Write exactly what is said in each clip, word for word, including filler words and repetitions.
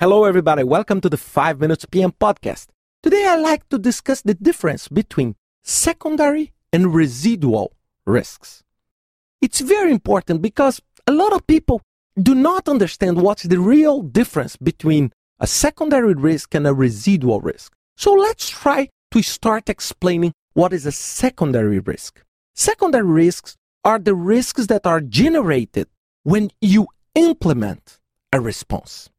Hello everybody, welcome to the five minutes P M podcast. Today I'd like to discuss the difference between secondary and residual risks. It's very important because a lot of people do not understand what's the real difference between a secondary risk and a residual risk. So let's try to start explaining what is a secondary risk. Secondary risks are the risks that are generated when you implement a response.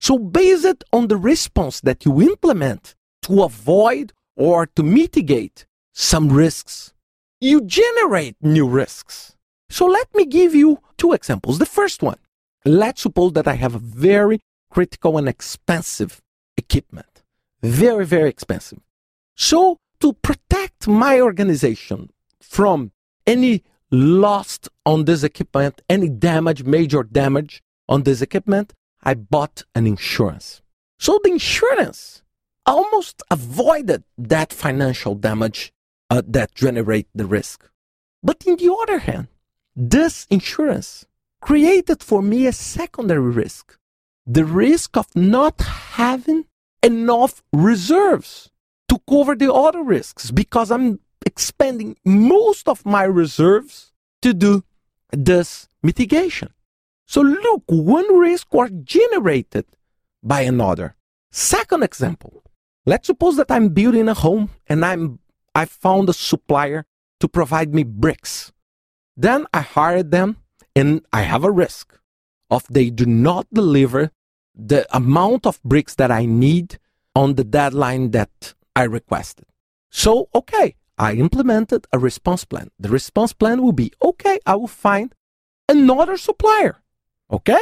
So based on the response that you implement to avoid or to mitigate some risks, you generate new risks. So let me give you two examples. The first one, let's suppose that I have a very critical and expensive equipment, very, very expensive. So to protect my organization from any loss on this equipment, any damage, major damage on this equipment, I bought an insurance. So the insurance almost avoided that financial damage uh, that generate the risk. But on the other hand, this insurance created for me a secondary risk, the risk of not having enough reserves to cover the other risks because I'm expending most of my reserves to do this mitigation. So look, one risk was generated by another. Second example, let's suppose that I'm building a home and I'm, I found a supplier to provide me bricks. Then I hired them and I have a risk of they do not deliver the amount of bricks that I need on the deadline that I requested. So, okay, I implemented a response plan. The response plan will be, okay, I will find another supplier. Okay?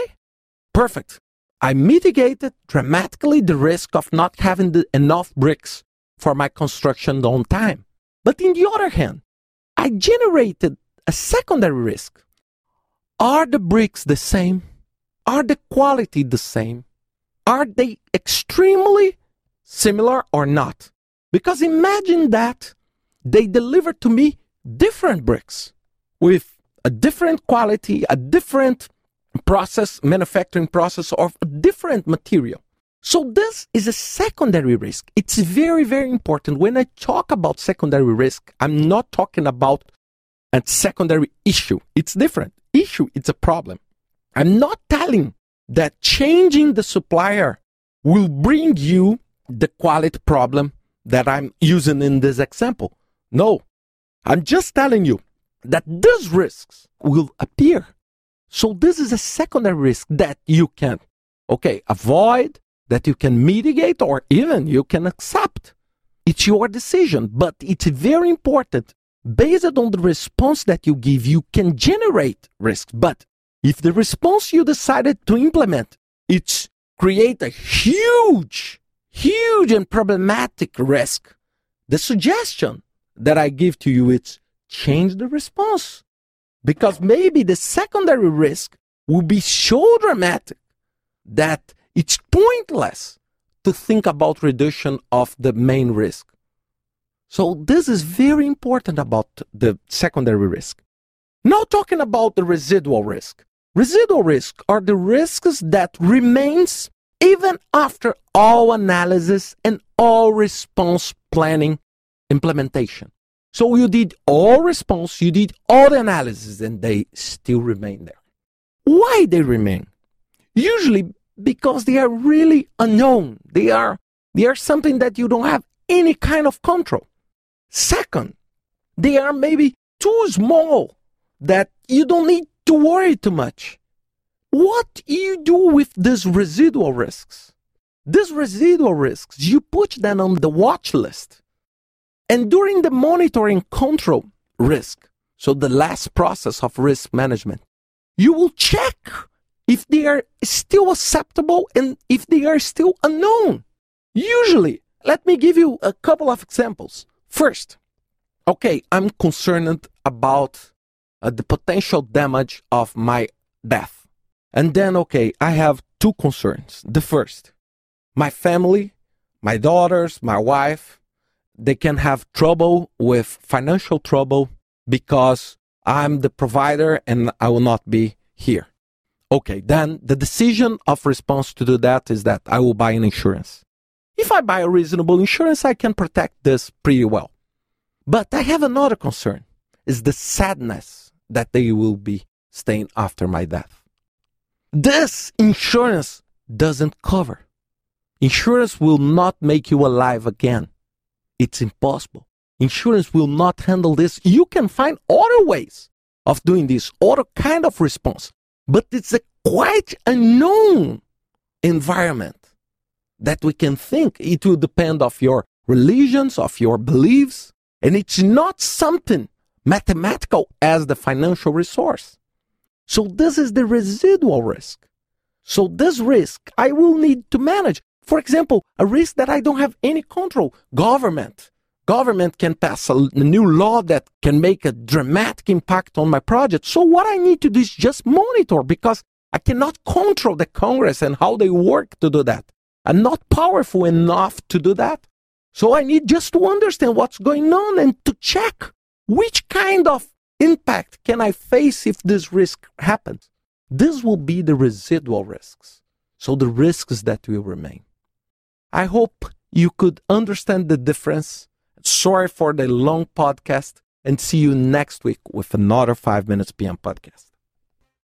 Perfect. I mitigated dramatically the risk of not having the, enough bricks for my construction on time. But on the other hand, I generated a secondary risk. Are the bricks the same? Are the quality the same? Are they extremely similar or not? Because imagine that they deliver to me different bricks with a different quality, a different process, manufacturing process of a different material. So this is a secondary risk. It's very, very important. When I talk about secondary risk, I'm not talking about a secondary issue. It's different. Issue, it's a problem. I'm not telling that changing the supplier will bring you the quality problem that I'm using in this example. No, I'm just telling you that these risks will appear. So this is a secondary risk that you can, okay, avoid, that you can mitigate, or even you can accept. It's your decision, but it's very important. Based on the response that you give, you can generate risk. But if the response you decided to implement, it's create a huge, huge and problematic risk, the suggestion that I give to you is change the response. Because maybe the secondary risk will be so dramatic that it's pointless to think about reduction of the main risk. So this is very important about the secondary risk. Now talking about the residual risk. Residual risk are the risks that remains even after all analysis and all response planning implementation. So you did all response, you did all the analysis, and they still remain there. Why they remain? Usually because they are really unknown. They are, they are something that you don't have any kind of control. Second, they are maybe too small that you don't need to worry too much. What you do with these residual risks? These residual risks, you put them on the watch list. And during the monitoring control risk, so the last process of risk management, you will check if they are still acceptable and if they are still unknown. Usually, let me give you a couple of examples. First, okay, I'm concerned about uh, the potential damage of my death. And then, okay, I have two concerns. The first, my family, my daughters, my wife, they can have trouble with financial trouble because I'm the provider and I will not be here. Okay, then the decision of response to do that is that I will buy an insurance. If I buy a reasonable insurance, I can protect this pretty well. But I have another concern, is the sadness that they will be staying after my death. This insurance doesn't cover. Insurance will not make you alive again. It's impossible. Insurance will not handle this. You can find other ways of doing this, other kind of response. But it's a quite unknown environment that we can think. It will depend of your religions, of your beliefs. And it's not something mathematical as the financial resource. So this is the residual risk. So this risk I will need to manage. For example, a risk that I don't have any control. Government. Government can pass a new law that can make a dramatic impact on my project. So what I need to do is just monitor, because I cannot control the Congress and how they work to do that. I'm not powerful enough to do that. So I need just to understand what's going on and to check which kind of impact can I face if this risk happens. This will be the residual risks. So the risks that will remain. I hope you could understand the difference. Sorry for the long podcast, and see you next week with another five minutes P M podcast.